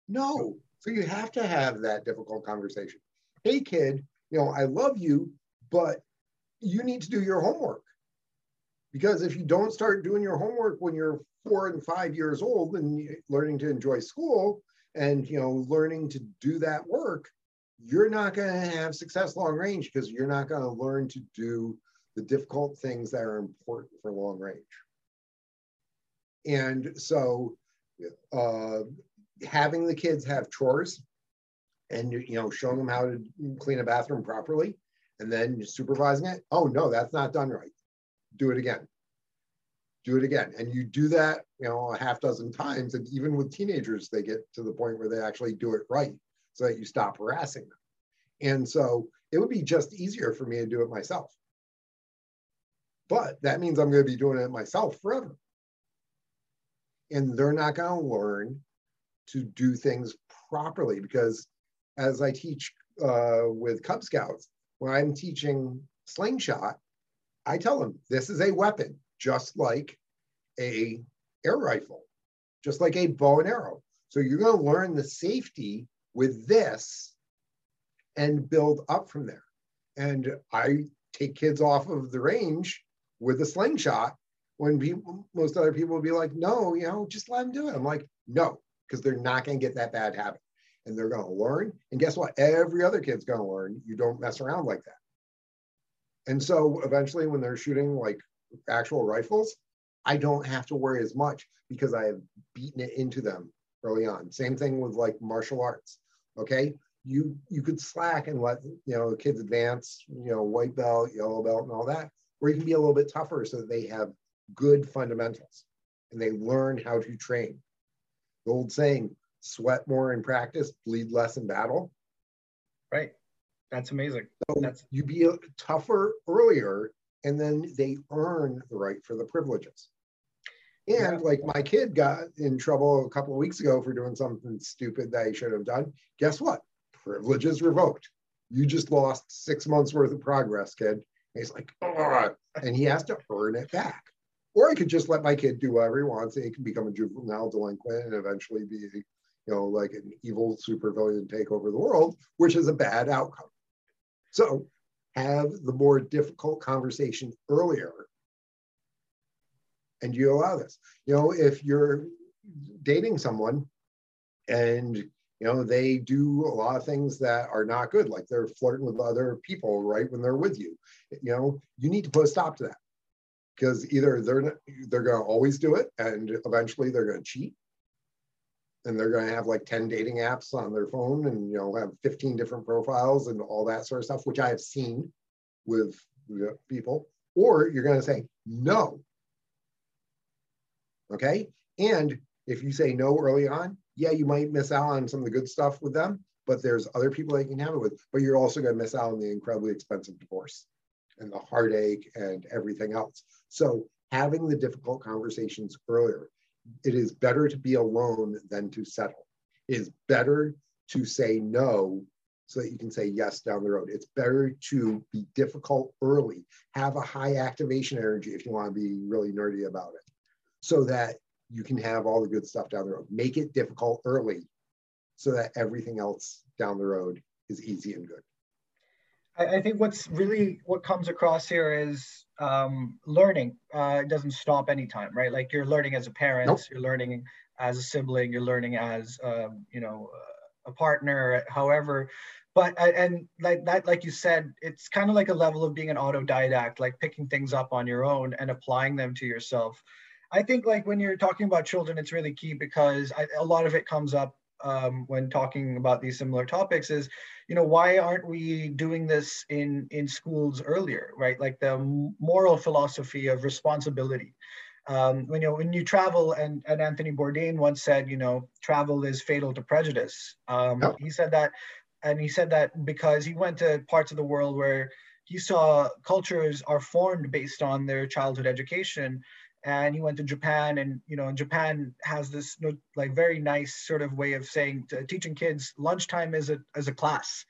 No. So you have to have that difficult conversation. Hey, kid, you know, I love you, but you need to do your homework. Because if you don't start doing your homework when you're 4 and 5 years old and learning to enjoy school and, you know, learning to do that work, you're not going to have success long range because you're not going to learn to do the difficult things that are important for long range. And so having the kids have chores and, you know, showing them how to clean a bathroom properly and then supervising it. Oh, no, that's not done right. Do it again. Do it again. And you do that, you know, a half dozen times. And even with teenagers, they get to the point where they actually do it right so that you stop harassing them. And so it would be just easier for me to do it myself. But that means I'm going to be doing it myself forever. And they're not going to learn to do things properly because as I teach with Cub Scouts, when I'm teaching slingshot, I tell them, this is a weapon, just like a air rifle, just like a bow and arrow. So you're going to learn the safety with this and build up from there. And I take kids off of the range with a slingshot when people, most other people will be like, no, you know, just let them do it. I'm like, no, because they're not going to get that bad habit. And they're going to learn. And guess what? Every other kid's going to learn. You don't mess around like that. And so eventually when they're shooting like actual rifles, I don't have to worry as much because I have beaten it into them early on. Same thing with like martial arts, okay? You could slack and let, you know, kids advance, you know, white belt, yellow belt and all that, or you can be a little bit tougher so that they have good fundamentals and they learn how to train. The old saying, sweat more in practice, bleed less in battle. Right. That's amazing. So you be tougher earlier, and then they earn the right for the privileges. And yeah. Like my kid got in trouble a couple of weeks ago for doing something stupid that he should have done. Guess what? Privileges revoked. You just lost 6 months worth of progress, kid. And he's like, oh, and he has to earn it back. Or I could just let my kid do whatever he wants, and he can become a juvenile delinquent and eventually be, you know, like an evil supervillain take over the world, which is a bad outcome. So have the more difficult conversation earlier and you allow this. You know, if you're dating someone and, you know, they do a lot of things that are not good, like they're flirting with other people right when they're with you, you know, you need to put a stop to that because either they're going to always do it and eventually they're going to cheat. And they're going to have like 10 dating apps on their phone and, you know, have 15 different profiles and all that sort of stuff, which I have seen with people, or you're going to say no. Okay. And if you say no early on, yeah, you might miss out on some of the good stuff with them, but there's other people that you can have it with, but you're also going to miss out on the incredibly expensive divorce and the heartache and everything else. So having the difficult conversations earlier. It is better to be alone than to settle. It is better to say no so that you can say yes down the road. It's better to be difficult early, have a high activation energy if you want to be really nerdy about it, so that you can have all the good stuff down the road. Make it difficult early so that everything else down the road is easy and good. I think what comes across here is learning doesn't stop anytime, right? Like you're learning as a parent, nope. You're learning as a sibling, you're learning as you know, a partner, however. But and like that, like you said, it's kind of like a level of being an autodidact, like picking things up on your own and applying them to yourself. I think like when you're talking about children, it's really key because a lot of it comes up. When talking about these similar topics is, you know, why aren't we doing this in schools earlier, right? Like the moral philosophy of responsibility. When you travel, and Anthony Bourdain once said, you know, travel is fatal to prejudice. He said that, and he said that because he went to parts of the world where he saw cultures are formed based on their childhood education. and he went to Japan, and Japan has this like very nice sort of way of saying teaching kids lunchtime is as a class,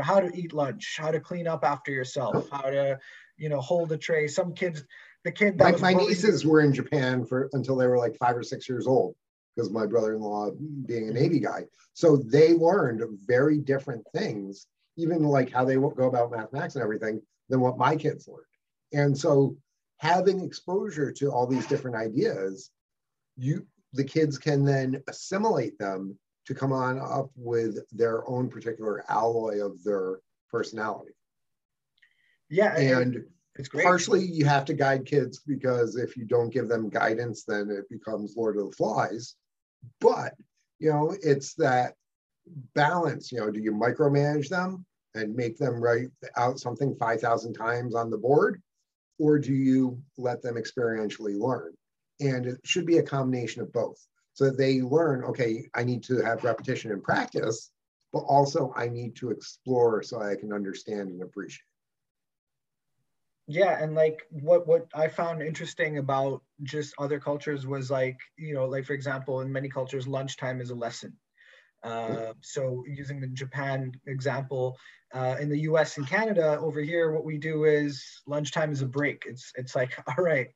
how to eat lunch, how to clean up after yourself, how to hold a tray. Some kids, my nieces were in Japan until they were like 5 or 6 years old, because my brother-in-law being a Navy guy, so they learned very different things, even like how they go about mathematics and everything, than what my kids learned. And so having exposure to all these different ideas, the kids can then assimilate them to come on up with their own particular alloy of their personality. Yeah, and it's great. Partially you have to guide kids, because if you don't give them guidance, then it becomes Lord of the Flies. But it's that balance. Do you micromanage them and make them write out something 5,000 times on the board? Or do you let them experientially learn? And it should be a combination of both, so that they learn, okay, I need to have repetition and practice, but also I need to explore so I can understand and appreciate. Yeah, and like what I found interesting about just other cultures was like, like for example, in many cultures, lunchtime is a lesson. So using the Japan example, in the US and Canada, over here, what we do is lunchtime is a break. It's like, all right,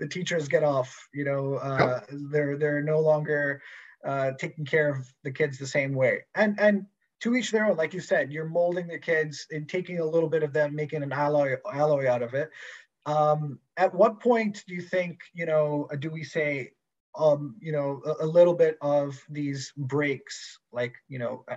the teachers get off, they're no longer taking care of the kids the same way. And to each their own, like you said, you're molding the kids and taking a little bit of them, making an alloy out of it. At what point do you think, do we say, a little bit of these breaks, like,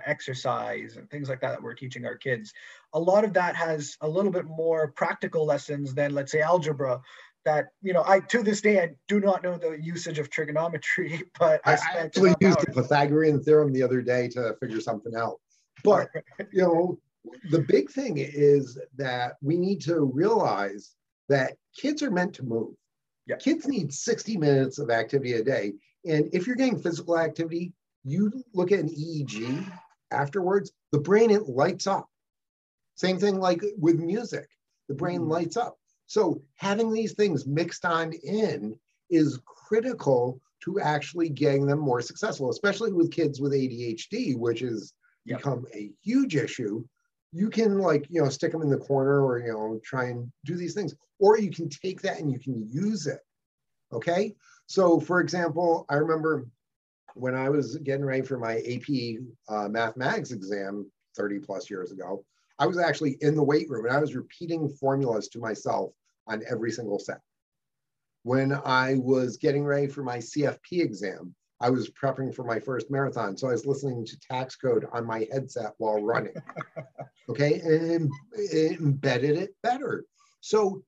exercise and things like that we're teaching our kids. A lot of that has a little bit more practical lessons than, let's say, algebra that, I, to this day, I do not know the usage of trigonometry, but I actually used the Pythagorean theorem the other day to figure something out. But, the big thing is that we need to realize that kids are meant to move. Yeah. Kids need 60 minutes of activity a day. And if you're getting physical activity, you look at an EEG afterwards, the brain, it lights up. Same thing like with music, the brain lights up. So having these things mixed on in is critical to actually getting them more successful, especially with kids with ADHD, which has become a huge issue. You can stick them in the corner or, try and do these things, or you can take that and you can use it, okay? So for example, I remember when I was getting ready for my AP mathematics exam 30 plus years ago, I was actually in the weight room and I was repeating formulas to myself on every single set. When I was getting ready for my CFP exam, I was prepping for my first marathon. So I was listening to tax code on my headset while running. Okay, and it embedded it better. So,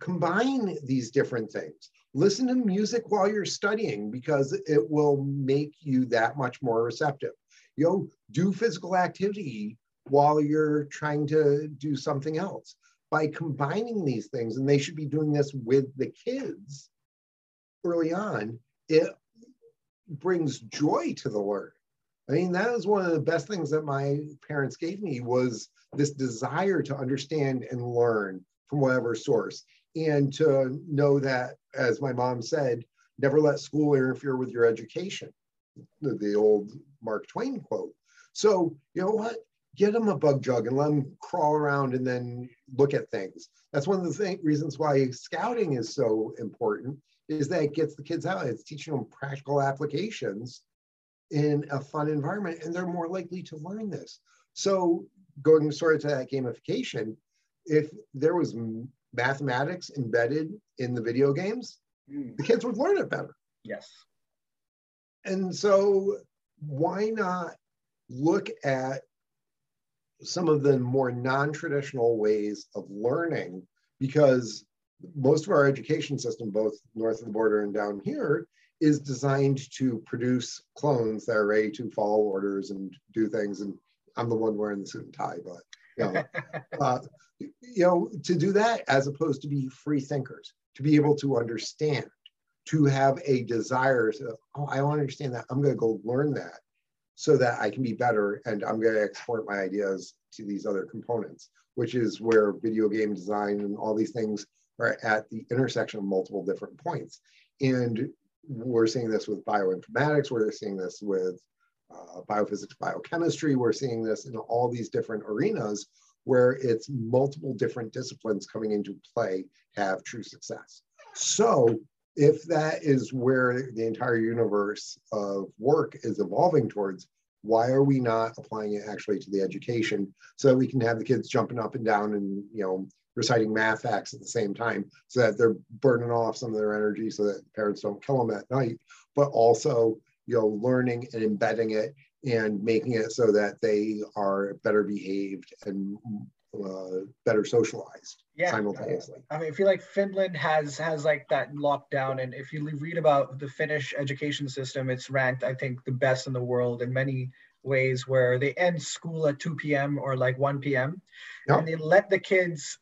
combine these different things. Listen to music while you're studying, because it will make you that much more receptive. Do physical activity while you're trying to do something else. By combining these things, and they should be doing this with the kids early on, it brings joy to the learner. I mean, that is one of the best things that my parents gave me, was this desire to understand and learn from whatever source. And to know that, as my mom said, never let school interfere with your education, the old Mark Twain quote. So you know what? Get them a bug jug and let them crawl around and then look at things. That's one of the reasons why scouting is so important, is that it gets the kids out. It's teaching them practical applications in a fun environment, and they're more likely to learn this. So going sort of to that gamification, if there was mathematics embedded in the video games, the kids would learn it better. Yes. And so why not look at some of the more non-traditional ways of learning? Because most of our education system, both north of the border and down here, is designed to produce clones that are ready to follow orders and do things. And I'm the one wearing the suit and tie, but to do that, as opposed to be free thinkers, to be able to understand, to have a desire to, oh, I don't understand that. I'm going to go learn that so that I can be better, and I'm going to export my ideas to these other components, which is where video game design and all these things are at the intersection of multiple different points. And we're seeing this with bioinformatics, we're seeing this with biophysics, biochemistry, we're seeing this in all these different arenas where it's multiple different disciplines coming into play to have true success. So if that is where the entire universe of work is evolving towards, why are we not applying it actually to the education so that we can have the kids jumping up and down and, you know, reciting math facts at the same time so that they're burning off some of their energy so that parents don't kill them at night, but also, you know, learning and embedding it and making it so that they are better behaved and better socialized simultaneously. I mean, I feel like Finland has like that lockdown, and if you read about the Finnish education system, it's ranked, I think, the best in the world in many ways, where they end school at 2 p.m. or like 1 p.m. Yep. And they let the kids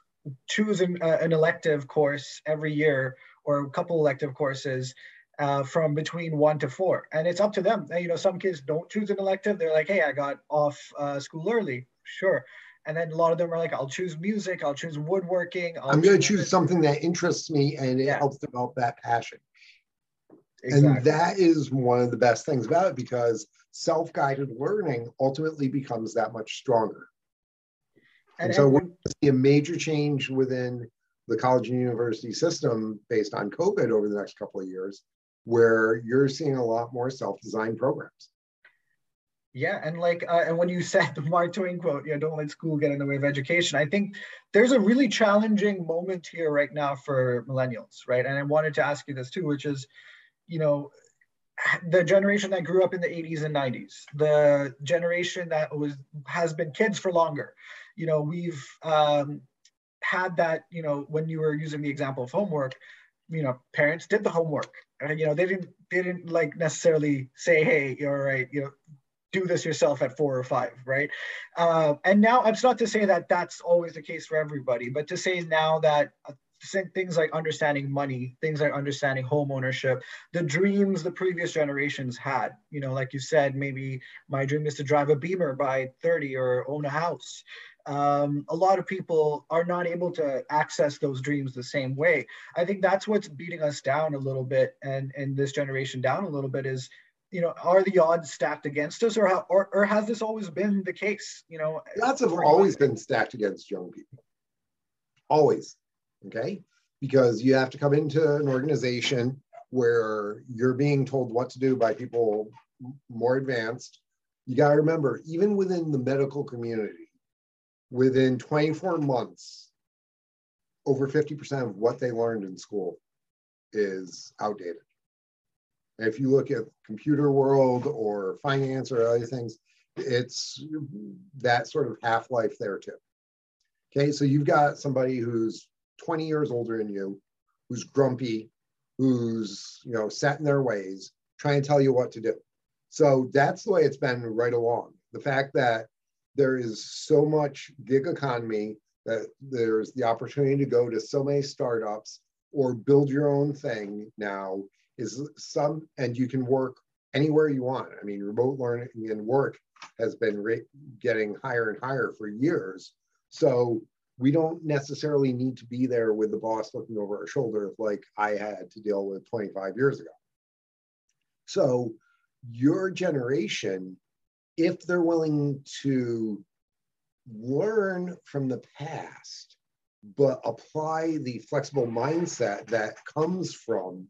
choose an elective course every year, or a couple elective courses from between 1 to 4, and it's up to them. You know, some kids don't choose an elective. They're like, hey, I got off school early, sure. And then a lot of them are like, I'll choose music, I'll choose woodworking. I'm going to choose something that interests me, and it helps develop that passion. Exactly. And that is one of the best things about it, because self-guided learning ultimately becomes that much stronger. And so we're going to see a major change within the college and university system based on COVID over the next couple of years, where you're seeing a lot more self-designed programs. Yeah, and like, and when you said the Mark Twain quote, you know, don't let school get in the way of education, I think there's a really challenging moment here right now for millennials, right? And I wanted to ask you this too, which is, you know, the generation that grew up in the 80s and 90s, the generation that has been kids for longer. You know, we've had that, you know, when you were using the example of homework, you know, parents did the homework, and, you know, they didn't like necessarily say, hey, you're right, you know, do this yourself at 4 or 5, right? And now it's not to say that that's always the case for everybody, but to say now that things like understanding money, things like understanding home ownership, the dreams the previous generations had, you know, like you said, maybe my dream is to drive a Beamer by 30 or own a house. A lot of people are not able to access those dreams the same way. I think that's what's beating us down a little bit, and this generation down a little bit is, you know, are the odds stacked against us, or has this always been the case? You know, odds have always been stacked against young people. Always, okay? Because you have to come into an organization where you're being told what to do by people more advanced. You gotta remember, even within the medical community, within 24 months, over 50% of what they learned in school is outdated. If you look at computer world or finance or other things, it's that sort of half-life there too. Okay, so you've got somebody who's 20 years older than you, who's grumpy, who's, you know, set in their ways, trying to tell you what to do. So that's the way it's been right along. The fact that there is so much gig economy, that there's the opportunity to go to so many startups or build your own thing now, and you can work anywhere you want. I mean, remote learning and work has been getting higher and higher for years. So we don't necessarily need to be there with the boss looking over our shoulder like I had to deal with 25 years ago. So your generation, if they're willing to learn from the past, but apply the flexible mindset that comes from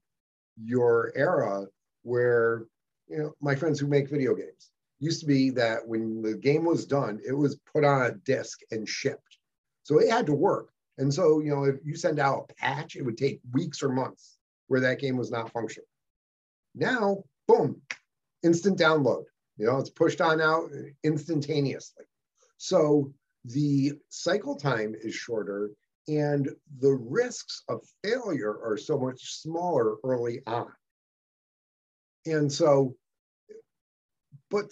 your era, where, you know, my friends who make video games, used to be that when the game was done, it was put on a disc and shipped. So it had to work. And so, you know, if you send out a patch, it would take weeks or months where that game was not functioning. Now, boom, instant download. You know, it's pushed on out instantaneously. So the cycle time is shorter, and the risks of failure are so much smaller early on. And so, but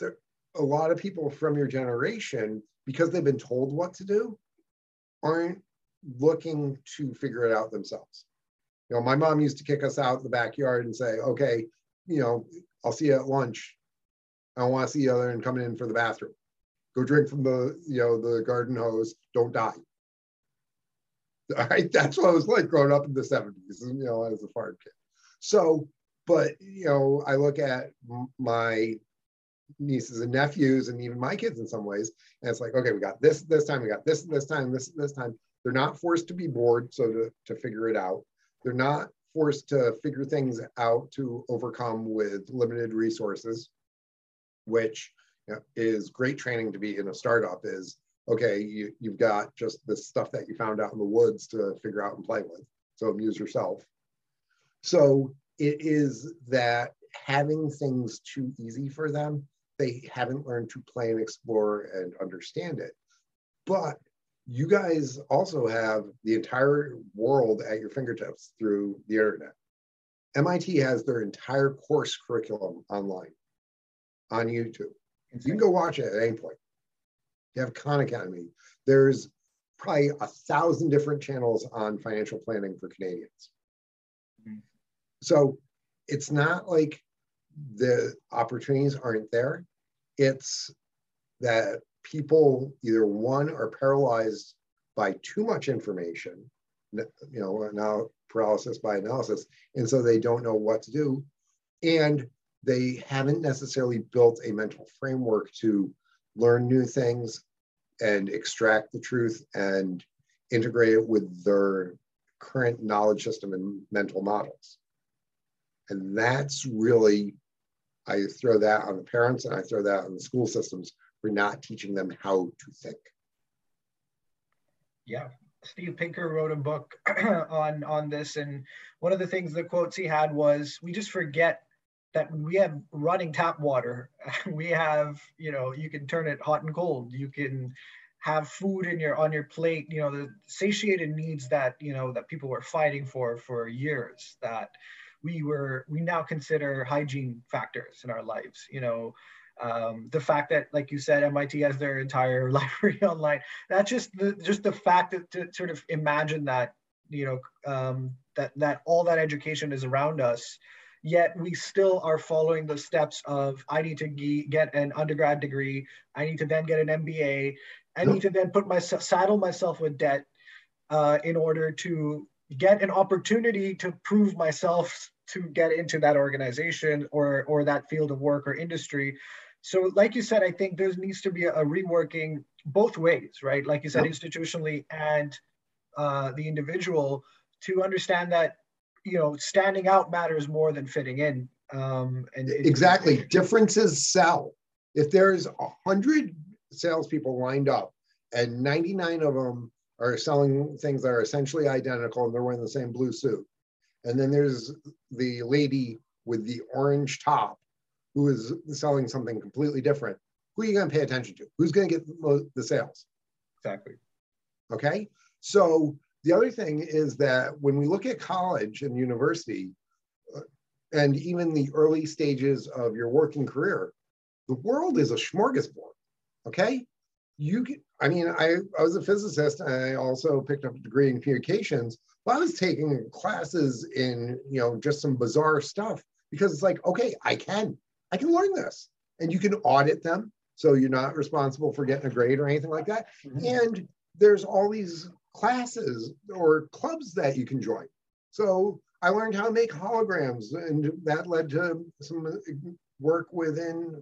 a lot of people from your generation, because they've been told what to do, aren't looking to figure it out themselves. You know, my mom used to kick us out in the backyard and say, okay, you know, I'll see you at lunch. I don't want to see the other and coming in for the bathroom. Go drink from the, you know, the garden hose, don't die. All right, that's what I was like growing up in the 70s, you know, as a farm kid. So, but, you know, I look at my nieces and nephews and even my kids in some ways, and it's like, okay, we got this this time, we got this this time, this this time. They're not forced to be bored, so to figure it out. They're not forced to figure things out to overcome with limited resources, which, you know, is great training to be in a startup is, okay, you've got just the stuff that you found out in the woods to figure out and play with, so amuse yourself. So it is that having things too easy for them, they haven't learned to play and explore and understand it. But you guys also have the entire world at your fingertips through the internet. MIT has their entire course curriculum online, on YouTube. You can go watch it at any point. You have Khan Academy. There's probably 1,000 different channels on financial planning for Canadians. Mm-hmm. So it's not like the opportunities aren't there. It's that people either one are paralyzed by too much information, you know, now paralysis by analysis, and so they don't know what to do, and they haven't necessarily built a mental framework to learn new things and extract the truth and integrate it with their current knowledge system and mental models. And that's really, I throw that on the parents and I throw that on the school systems for not teaching them how to think. Yeah. Steve Pinker wrote a book on this. And one of the things, the quotes he had was, we just forget that we have running tap water. We have, you know, you can turn it hot and cold. You can have food in your, on your plate, you know, the satiated needs that, you know, that people were fighting for years, that we now consider hygiene factors in our lives, you know. The fact that, like you said, MIT has their entire library online. That's just the fact that to sort of imagine that, you know, that all that education is around us, yet we still are following the steps of, I need to get an undergrad degree, I need to then get an MBA, I need to then put saddle myself with debt in order to get an opportunity to prove myself to get into that organization or that field of work or industry. So like you said, I think there needs to be a reworking both ways, right? Like you said, institutionally and the individual, to understand that, you know, standing out matters more than fitting in. And exactly, differences sell. If there's 100 salespeople lined up and 99 of them are selling things that are essentially identical and they're wearing the same blue suit, and then there's the lady with the orange top who is selling something completely different, who are you going to pay attention to? Who's going to get the sales? Exactly. Okay. So the other thing is that when we look at college and university, and even the early stages of your working career, the world is a smorgasbord. Okay. I was a physicist, and I also picked up a degree in communications, but I was taking classes in, you know, just some bizarre stuff, because it's like, okay, I can learn this, and you can audit them, so you're not responsible for getting a grade or anything like that. Mm-hmm. And there's all these classes or clubs that you can join. So I learned how to make holograms, and that led to some work within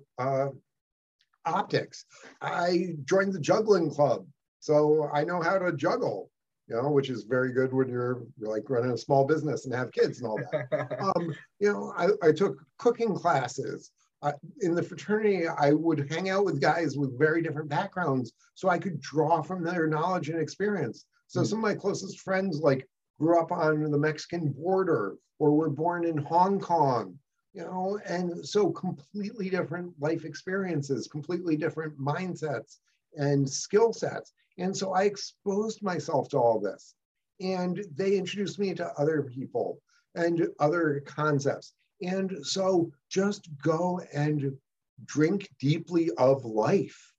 optics. I joined the juggling club, so I know how to juggle, you know, which is very good when you're like running a small business and have kids and all that. You know, I took cooking classes. In the fraternity, I would hang out with guys with very different backgrounds, so I could draw from their knowledge and experience. So some of my closest friends like grew up on the Mexican border or were born in Hong Kong, you know, and so completely different life experiences, completely different mindsets and skill sets. And so I exposed myself to all this, and they introduced me to other people and other concepts. And so just go and drink deeply of life,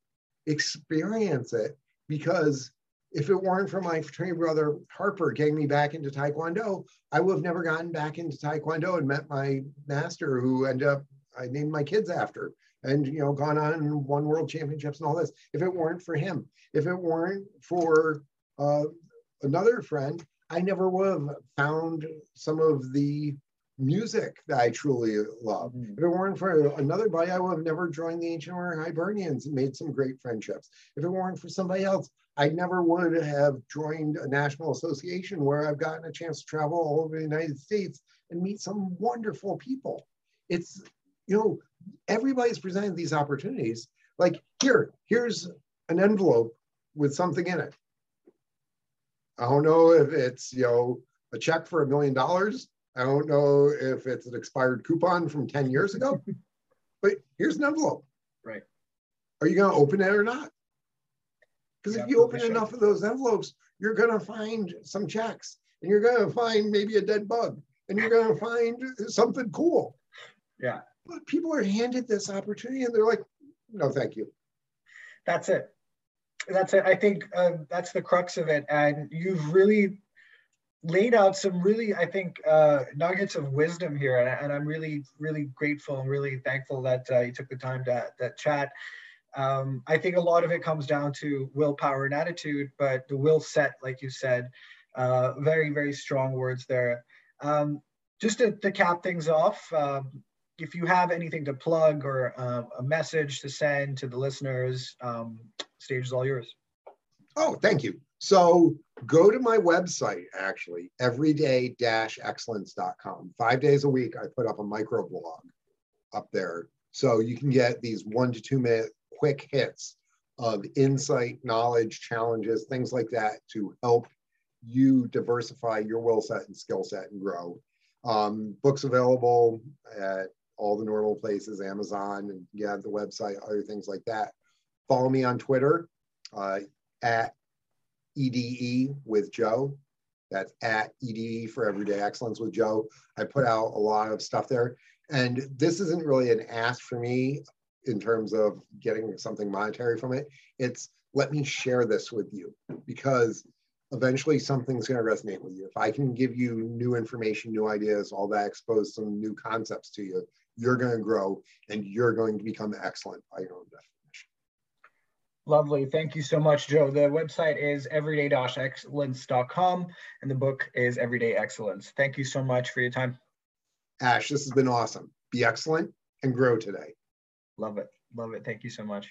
experience it, because if it weren't for my fraternity brother Harper getting me back into Taekwondo, I would have never gotten back into Taekwondo and met my master, who ended up, I named my kids after, and, you know, gone on and won world championships and all this. If it weren't for him, if it weren't for another friend, I never would have found some of the music that I truly love. Mm-hmm. If it weren't for another buddy, I would have never joined the Ancient Warrior Hibernians and made some great friendships. If it weren't for somebody else, I never would have joined a national association where I've gotten a chance to travel all over the United States and meet some wonderful people. It's, you know, everybody's presented these opportunities. Like here's an envelope with something in it. I don't know if it's, you know, a check for $1 million. I don't know if it's an expired coupon from 10 years ago, but here's an envelope. Right. Are you going to open it or not? Because if you open enough of those envelopes, you're going to find some checks, and you're going to find maybe a dead bug, and you're going to find something cool. Yeah. But people are handed this opportunity and they're like, no, thank you. That's it. That's it. I think that's the crux of it. And you've really laid out some really, I think, nuggets of wisdom here. And I'm really, really grateful and really thankful that you took the time to that chat. I think a lot of it comes down to willpower and attitude, but the will set, like you said, very, very strong words there. Just to cap things off, if you have anything to plug or a message to send to the listeners, stage is all yours. Oh, thank you. So go to my website, actually, everyday-excellence.com. 5 days a week, I put up a micro blog up there. So you can get these 1 to 2 minute quick hits of insight, knowledge, challenges, things like that to help you diversify your will set and skill set and grow. Books available at all the normal places, Amazon, and yeah, the website, other things like that. Follow me on Twitter at EDE with Joe. That's at EDE for Everyday Excellence with Joe. I put out a lot of stuff there. And this isn't really an ask for me in terms of getting something monetary from it. It's let me share this with you, because eventually something's going to resonate with you. If I can give you new information, new ideas, all that, expose some new concepts to you, you're going to grow and you're going to become excellent by your own definition. Lovely. Thank you so much, Joe. The website is everyday-excellence.com and the book is Everyday Excellence. Thank you so much for your time. Ash, this has been awesome. Be excellent and grow today. Love it. Love it. Thank you so much.